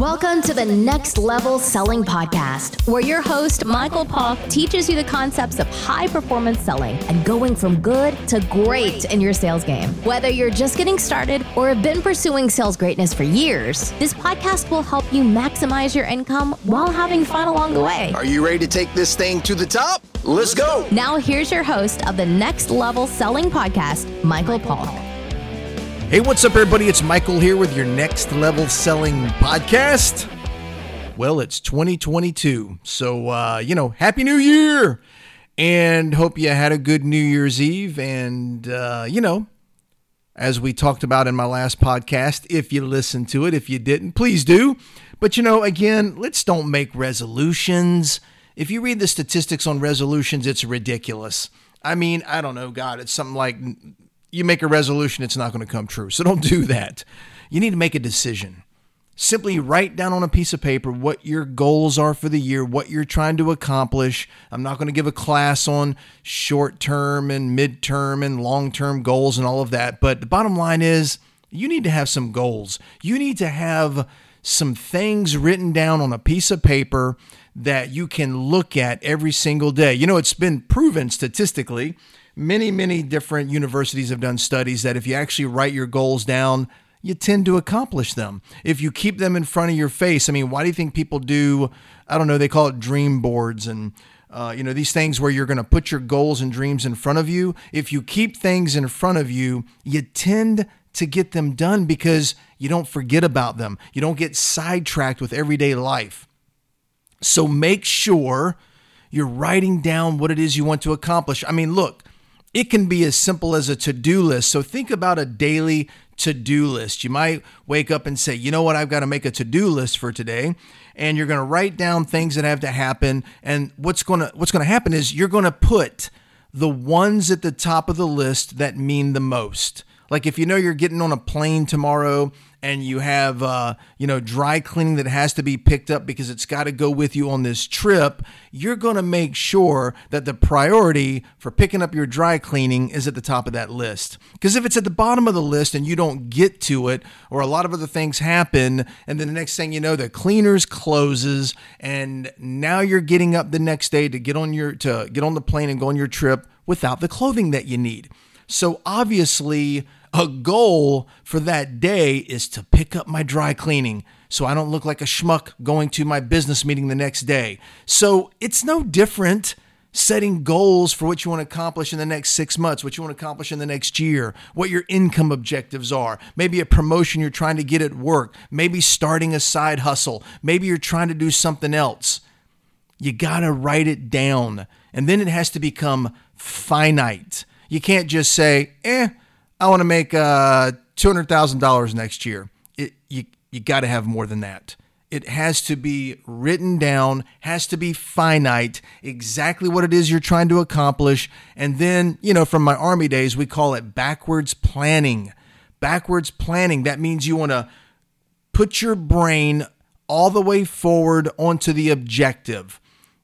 Welcome to the Next Level Selling Podcast, where your host, Michael Poff, teaches you the concepts of high-performance selling and going from good to great in your sales game. Whether you're just getting started or have been pursuing sales greatness for years, this podcast will help you maximize your income while having fun along the way. Are you ready to take this thing to the top? Let's go. Now here's your host of the Next Level Selling Podcast, Michael Poff. Hey, what's up, everybody? It's Michael here with your Next Level Selling Podcast. Well, it's 2022, so, Happy New Year! And hope you had a good New Year's Eve. And, as we talked about in my last podcast, if you listened to it, if you didn't, please do. But, again, let's don't make resolutions. If you read the statistics on resolutions, it's ridiculous. I mean, I don't know, God, it's something like... You make a resolution, it's not going to come true. So don't do that. You need to make a decision. Simply write down on a piece of paper what your goals are for the year, what you're trying to accomplish. I'm not going to give a class on short-term and mid-term and long-term goals and all of that. But the bottom line is you need to have some goals. You need to have some things written down on a piece of paper that you can look at every single day. It's been proven statistically. Many different universities have done studies that if you actually write your goals down, you tend to accomplish them. If you keep them in front of your face, I mean, why do you think people do, I don't know, they call it dream boards and, these things where you're going to put your goals and dreams in front of you. If you keep things in front of you, you tend to get them done because you don't forget about them. You don't get sidetracked with everyday life. So make sure you're writing down what it is you want to accomplish. I mean, look. It can be as simple as a to-do list. So think about a daily to-do list. You might wake up and say, you know what, I've got to make a to-do list for today. And you're going to write down things that have to happen. And what's going to happen is you're going to put the ones at the top of the list that mean the most. Like if you know you're getting on a plane tomorrow and you have, dry cleaning that has to be picked up because it's got to go with you on this trip, you're going to make sure that the priority for picking up your dry cleaning is at the top of that list. Because if it's at the bottom of the list and you don't get to it, or a lot of other things happen, and then the next thing you know, the cleaners closes, and now you're getting up the next day to get on the plane and go on your trip without the clothing that you need. So obviously, a goal for that day is to pick up my dry cleaning so I don't look like a schmuck going to my business meeting the next day. So it's no different setting goals for what you want to accomplish in the next 6 months, what you want to accomplish in the next year, what your income objectives are, maybe a promotion you're trying to get at work, maybe starting a side hustle, maybe you're trying to do something else. You got to write it down, and then it has to become finite. You can't just say, I want to make $200,000 next year. You got to have more than that. It has to be written down, has to be finite, exactly what it is you're trying to accomplish. And then, from my Army days, we call it backwards planning. Backwards planning, that means you want to put your brain all the way forward onto the objective.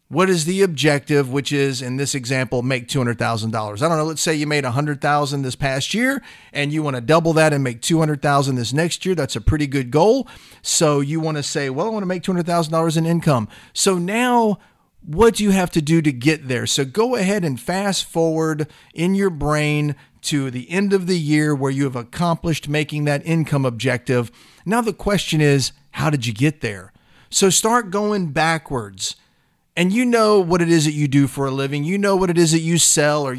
What is the objective, which is, in this example, make $200,000. I don't know, let's say you made $100,000 this past year, and you want to double that and make $200,000 this next year. That's a pretty good goal. So you want to say, well, I want to make $200,000 in income. So now, what do you have to do to get there? So go ahead and fast forward in your brain to the end of the year where you have accomplished making that income objective. Now the question is, how did you get there? So start going backwards. And you know what it is that you do for a living. You know what it is that you sell, or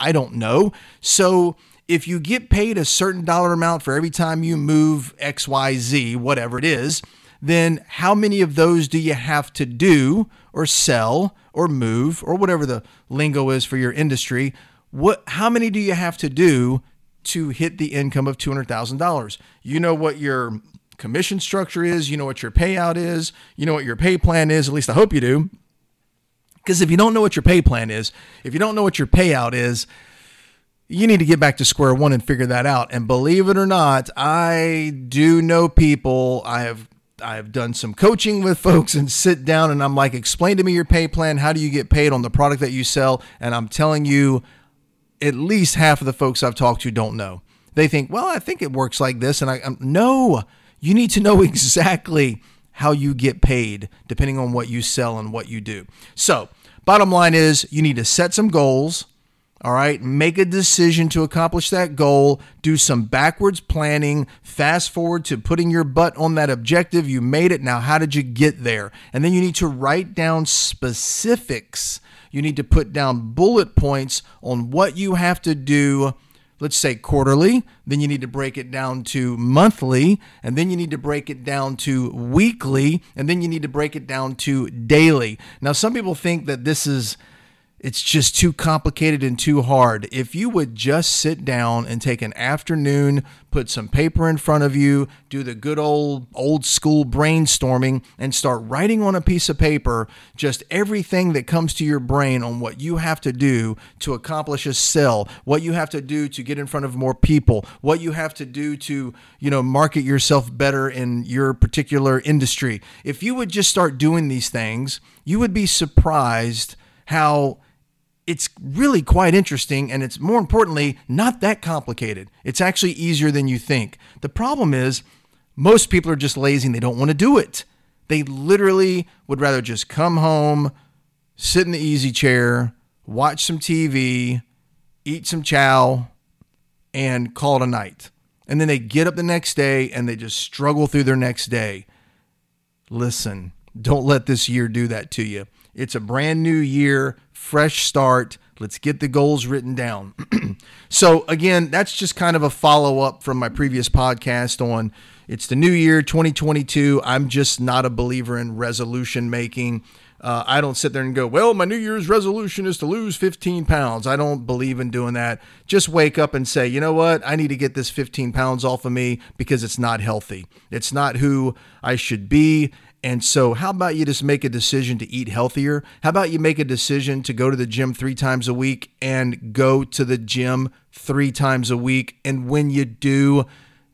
I don't know. So if you get paid a certain dollar amount for every time you move X, Y, Z, whatever it is, then how many of those do you have to do or sell or move or whatever the lingo is for your industry? How many do you have to do to hit the income of $200,000? You know what your commission structure is, you know what your payout is, you know what your pay plan is, at least I hope you do. Because if you don't know what your pay plan is, if you don't know what your payout is, you need to get back to square one and figure that out. And believe it or not, I do know people. I have done some coaching with folks and sit down and I'm like, explain to me your pay plan. How do you get paid on the product that you sell? And I'm telling you, at least half of the folks I've talked to don't know. They think, well, I think it works like this. And no. you need to know exactly how you get paid depending on what you sell and what you do. So bottom line is you need to set some goals, all right? Make a decision to accomplish that goal. Do some backwards planning. Fast forward to putting your butt on that objective. You made it. Now, how did you get there? And then you need to write down specifics. You need to put down bullet points on what you have to do. Let's say quarterly, then you need to break it down to monthly, and then you need to break it down to weekly, and then you need to break it down to daily. Now, some people think that it's just too complicated and too hard. If you would just sit down and take an afternoon, put some paper in front of you, do the good old school brainstorming and start writing on a piece of paper just everything that comes to your brain on what you have to do to accomplish a sale, what you have to do to get in front of more people, what you have to do to, market yourself better in your particular industry. If you would just start doing these things, you would be surprised how it's really quite interesting, and it's more importantly, not that complicated. It's actually easier than you think. The problem is most people are just lazy and they don't want to do it. They literally would rather just come home, sit in the easy chair, watch some TV, eat some chow, and call it a night. And then they get up the next day and they just struggle through their next day. Listen, don't let this year do that to you. It's a brand new year, fresh start. Let's get the goals written down. So again, that's just kind of a follow-up from my previous podcast on it's the new year, 2022. I'm just not a believer in resolution making. I don't sit there and go, well, my New Year's resolution is to lose 15 pounds. I don't believe in doing that. Just wake up and say, you know what? I need to get this 15 pounds off of me because it's not healthy. It's not who I should be. And so how about you just make a decision to eat healthier? How about you make a decision to go to the gym 3 times a week and go to the gym 3 times a week? And when you do,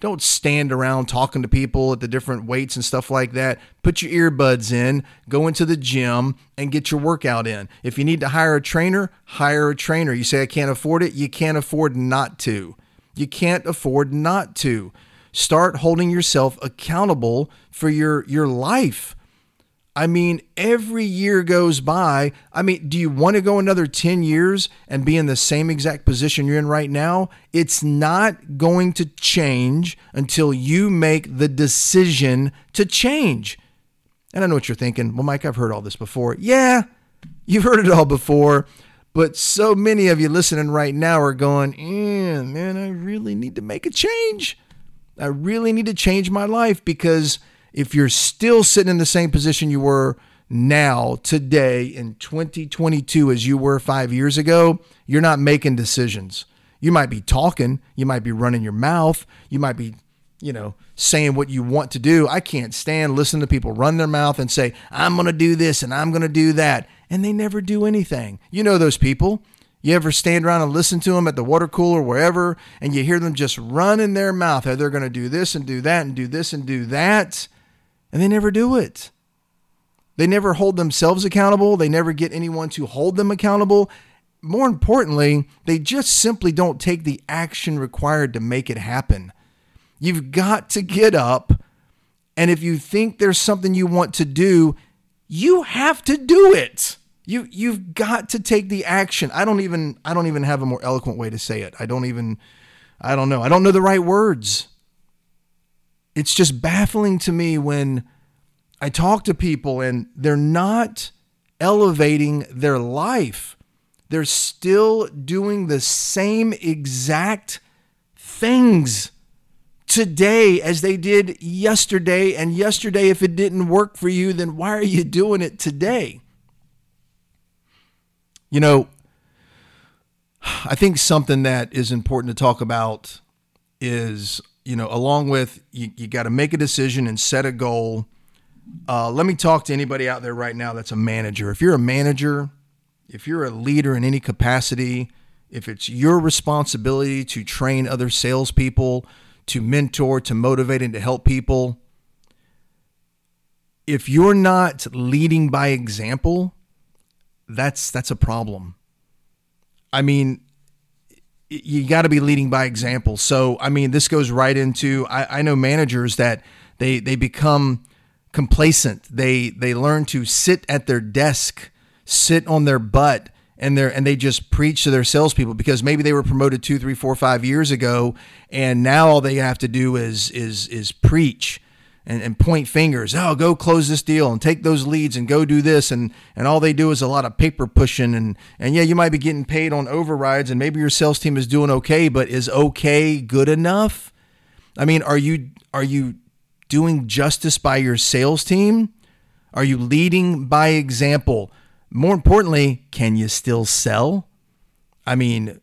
don't stand around talking to people at the different weights and stuff like that. Put your earbuds in, go into the gym and get your workout in. If you need to hire a trainer, hire a trainer. You say, I can't afford it. You can't afford not to. You can't afford not to. Start holding yourself accountable for your life. I mean, every year goes by. I mean, do you want to go another 10 years and be in the same exact position you're in right now? It's not going to change until you make the decision to change. And I know what you're thinking. Well, Mike, I've heard all this before. Yeah, you've heard it all before. But so many of you listening right now are going, man, I really need to make a change. I really need to change my life, because if you're still sitting in the same position you were now, today, in 2022, as you were 5 years ago, you're not making decisions. You might be talking, you might be running your mouth, you might be, saying what you want to do. I can't stand listening to people run their mouth and say, I'm going to do this and I'm going to do that. And they never do anything. You know those people. You ever stand around and listen to them at the water cooler, wherever, and you hear them just run in their mouth how they're going to do this and do that and do this and do that, and they never do it. They never hold themselves accountable. They never get anyone to hold them accountable. More importantly, they just simply don't take the action required to make it happen. You've got to get up, and if you think there's something you want to do, you have to do it. You've got to take the action. I don't even have a more eloquent way to say it. I don't know the right words. It's just baffling to me when I talk to people and they're not elevating their life. They're still doing the same exact things today as they did yesterday. And yesterday, if it didn't work for you, then why are you doing it today? I think something that is important to talk about is, along with you got to make a decision and set a goal. Let me talk to anybody out there right now that's a manager. If you're a manager, if you're a leader in any capacity, if it's your responsibility to train other salespeople, to mentor, to motivate, and to help people, if you're not leading by example, that's a problem. I mean, you got to be leading by example. So, this goes right into, I know managers that They become complacent. They learn to sit at their desk, sit on their butt, and they just preach to their salespeople because maybe they were promoted 2, 3, 4, 5 years ago, and now all they have to do is preach and point fingers. Oh, go close this deal and take those leads and go do this, and all they do is a lot of paper pushing, and yeah, you might be getting paid on overrides, and maybe your sales team is doing okay, but is okay good enough? I mean, are you doing justice by your sales team? Are you leading by example? More importantly, can you still sell? I mean,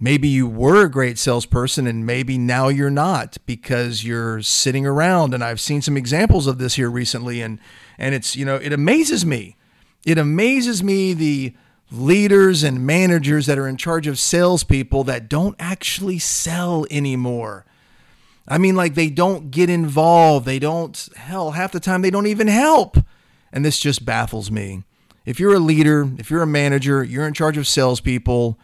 maybe you were a great salesperson and maybe now you're not because you're sitting around, and I've seen some examples of this here recently, and it's, you know, it amazes me. It amazes me the leaders and managers that are in charge of salespeople that don't actually sell anymore. I mean, like, they don't get involved. They don't, hell, half the time they don't even help. And this just baffles me. If you're a leader, if you're a manager, you're in charge of salespeople.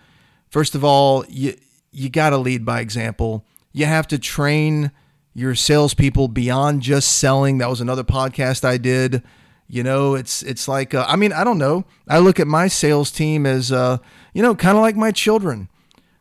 First of all, you got to lead by example. You have to train your salespeople beyond just selling. That was another podcast I did. You know, it's like, I mean, I don't know. I look at my sales team as, you know, kind of like my children.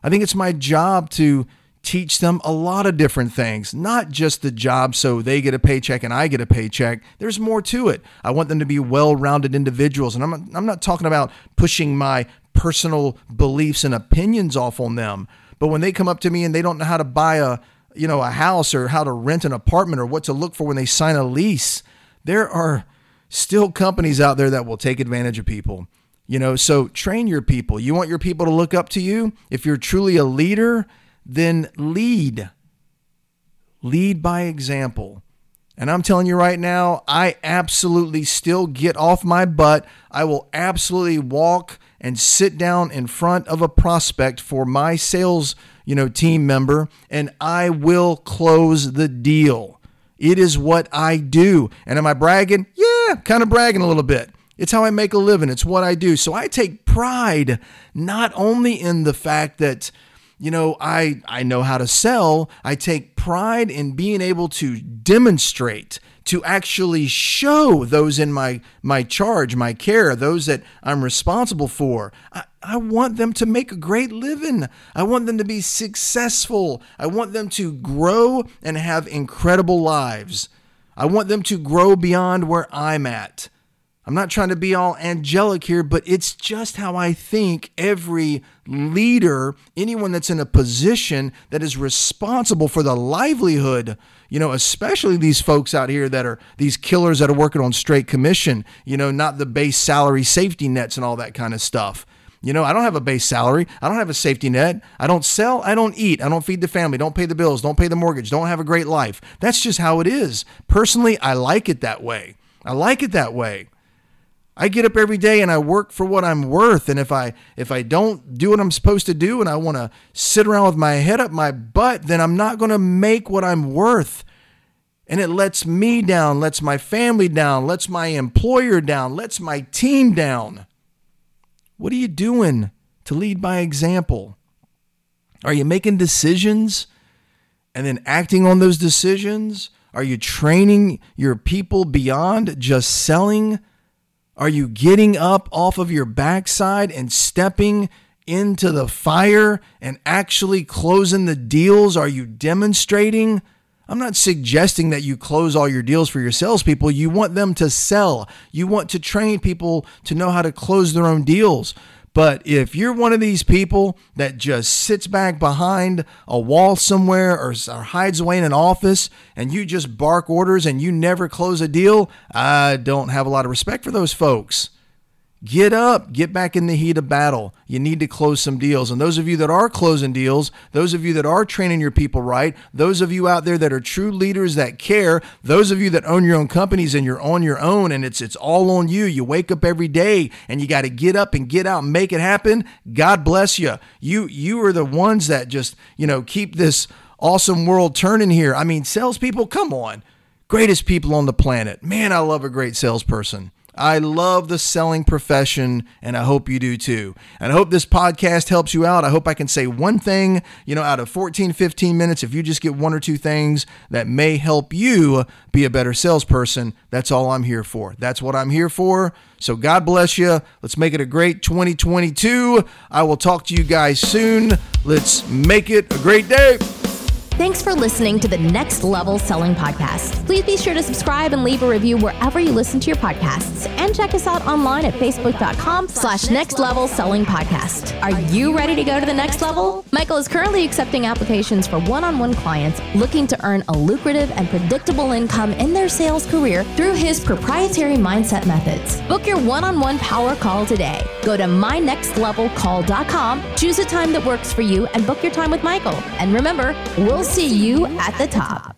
I think it's my job to teach them a lot of different things, not just the job so they get a paycheck and I get a paycheck. There's more to it. I want them to be well-rounded individuals. And I'm not talking about pushing my personal beliefs and opinions off on them. But when they come up to me and they don't know how to buy a house or how to rent an apartment or what to look for when they sign a lease, there are still companies out there that will take advantage of people. You know, so train your people. You want your people to look up to you. If you're truly a leader, then lead by example. And I'm telling you right now, I absolutely still get off my butt. I will absolutely walk and sit down in front of a prospect for my sales, team member, and I will close the deal. It is what I do. And am I bragging? Yeah, kind of bragging a little bit. It's how I make a living. It's what I do. So I take pride not only in the fact that I know how to sell. I take pride in being able to demonstrate, to actually show those in my charge, my care, those that I'm responsible for. I want them to make a great living. I want them to be successful. I want them to grow and have incredible lives. I want them to grow beyond where I'm at. I'm not trying to be all angelic here, but it's just how I think every leader, anyone that's in a position that is responsible for the livelihood, especially these folks out here that are these killers that are working on straight commission, not the base salary, safety nets and all that kind of stuff. I don't have a base salary. I don't have a safety net. I don't sell. I don't eat. I don't feed the family. Don't pay the bills. Don't pay the mortgage. Don't have a great life. That's just how it is. Personally, I like it that way. I get up every day and I work for what I'm worth. And if I don't do what I'm supposed to do and I want to sit around with my head up my butt, then I'm not going to make what I'm worth. And it lets me down, lets my family down, lets my employer down, lets my team down. What are you doing to lead by example? Are you making decisions and then acting on those decisions? Are you training your people beyond just selling? Are you getting up off of your backside and stepping into the fire and actually closing the deals? Are you demonstrating? I'm not suggesting that you close all your deals for your salespeople. You want them to sell. You want to train people to know how to close their own deals. But if you're one of these people that just sits back behind a wall somewhere or hides away in an office and you just bark orders and you never close a deal, I don't have a lot of respect for those folks. Get up, get back in the heat of battle. You need to close some deals. And those of you that are closing deals, those of you that are training your people right, those of you out there that are true leaders that care, those of you that own your own companies and you're on your own and it's all on you. You wake up every day and you got to get up and get out and make it happen. God bless you. You are the ones that just, keep this awesome world turning here. I mean, salespeople, come on. Greatest people on the planet. Man, I love a great salesperson. I love the selling profession, and I hope you do too. And I hope this podcast helps you out. I hope I can say one thing, out of 14, 15 minutes, if you just get one or two things that may help you be a better salesperson, that's all I'm here for. That's what I'm here for. So God bless you. Let's make it a great 2022. I will talk to you guys soon. Let's make it a great day. Thanks for listening to the Next Level Selling Podcast. Please be sure to subscribe and leave a review wherever you listen to your podcasts. And check us out online at facebook.com/Next Level Selling Podcast. Are you ready to go to the next level? Michael is currently accepting applications for one-on-one clients looking to earn a lucrative and predictable income in their sales career through his proprietary mindset methods. Book your one-on-one power call today. Go to mynextlevelcall.com, choose a time that works for you, and book your time with Michael. And remember, we'll see you at the top.